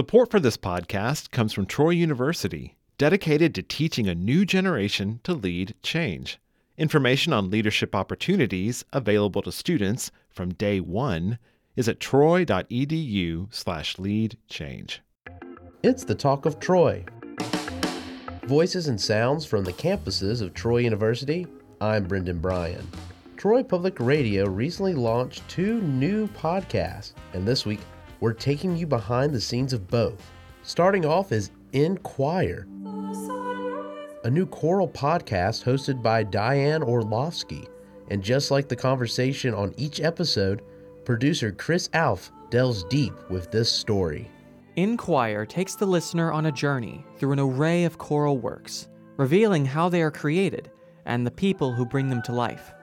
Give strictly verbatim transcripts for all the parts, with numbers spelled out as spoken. Support for this podcast comes from Troy University, dedicated to teaching a new generation to lead change. Information on leadership opportunities available to students from day one is at troy dot e d u slash lead change. It's the Talk of Troy. Voices and sounds from the campuses of Troy University. I'm Brendan Bryan. Troy Public Radio recently launched two new podcasts, and this week, we're taking you behind the scenes of both. Starting off is In Choir, a new choral podcast hosted by Diane Orlovsky. And just like the conversation on each episode, producer Chris Alf delves deep with this story. In Choir takes the listener on a journey through an array of choral works, revealing how they are created and the people who bring them to life.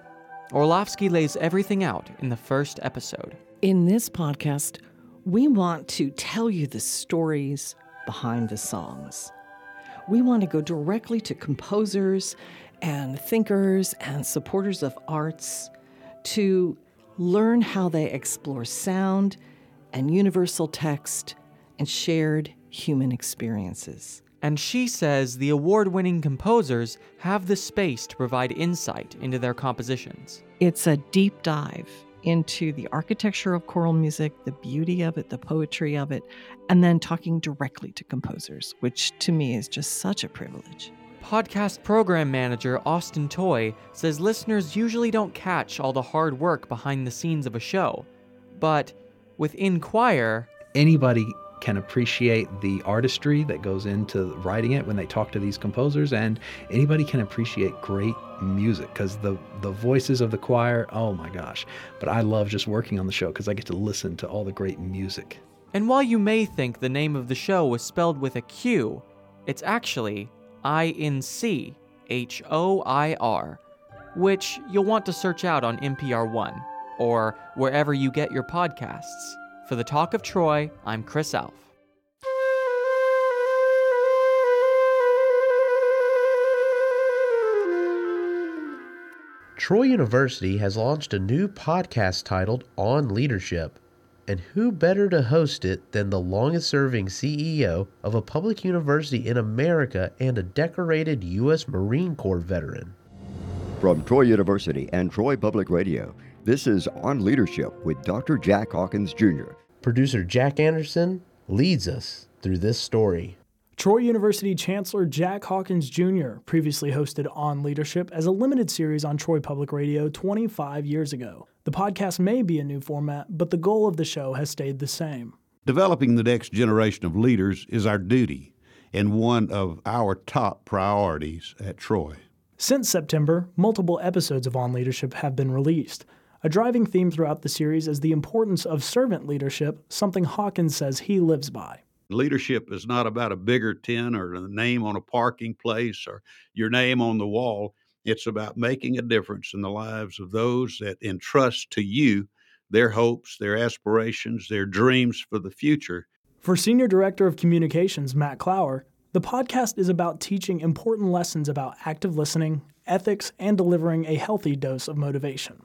Orlovsky lays everything out in the first episode. In this podcast, we want to tell you the stories behind the songs. We want to go directly to composers and thinkers and supporters of arts to learn how they explore sound and universal text and shared human experiences. And she says the award-winning composers have the space to provide insight into their compositions. It's a deep dive into the architecture of choral music, the beauty of it, the poetry of it, and then talking directly to composers, which to me is just such a privilege. Podcast program manager Austin Toy says listeners usually don't catch all the hard work behind the scenes of a show, but with In Choir, anybody can appreciate the artistry that goes into writing it when they talk to these composers, and anybody can appreciate great music because the the voices of the choir, oh my gosh. But I love just working on the show because I get to listen to all the great music. And while you may think the name of the show was spelled with a Q, it's actually I N C H O I R, which you'll want to search out on N P R One or wherever you get your podcasts. For the Talk of Troy, I'm Chris Alf. Troy University has launched a new podcast titled On Leadership, and who better to host it than the longest-serving C E O of a public university in America and a decorated U S Marine Corps veteran. From Troy University and Troy Public Radio, this is On Leadership with Doctor Jack Hawkins, Junior Producer Jack Anderson leads us through this story. Troy University Chancellor Jack Hawkins, Junior previously hosted On Leadership as a limited series on Troy Public Radio twenty-five years ago. The podcast may be a new format, but the goal of the show has stayed the same. Developing the next generation of leaders is our duty and one of our top priorities at Troy. Since September, multiple episodes of On Leadership have been released. A driving theme throughout the series is the importance of servant leadership, something Hawkins says he lives by. Leadership is not about a bigger tin or a name on a parking place or your name on the wall. It's about making a difference in the lives of those that entrust to you their hopes, their aspirations, their dreams for the future. For Senior Director of Communications Matt Clower, the podcast is about teaching important lessons about active listening, ethics, and delivering a healthy dose of motivation.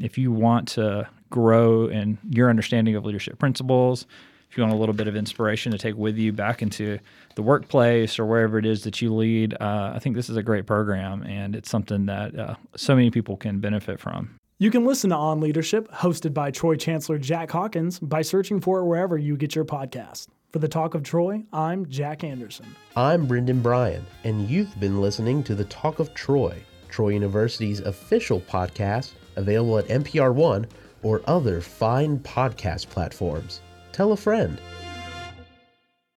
If you want to grow in your understanding of leadership principles, if you want a little bit of inspiration to take with you back into the workplace or wherever it is that you lead, uh, I think this is a great program, and it's something that uh, so many people can benefit from. You can listen to On Leadership, hosted by Troy Chancellor Jack Hawkins, by searching for it wherever you get your podcast. For the Talk of Troy, I'm Jack Anderson. I'm Brendan Bryan, and you've been listening to the Talk of Troy, Troy University's official podcast, available at N P R One or other fine podcast platforms. Tell a friend.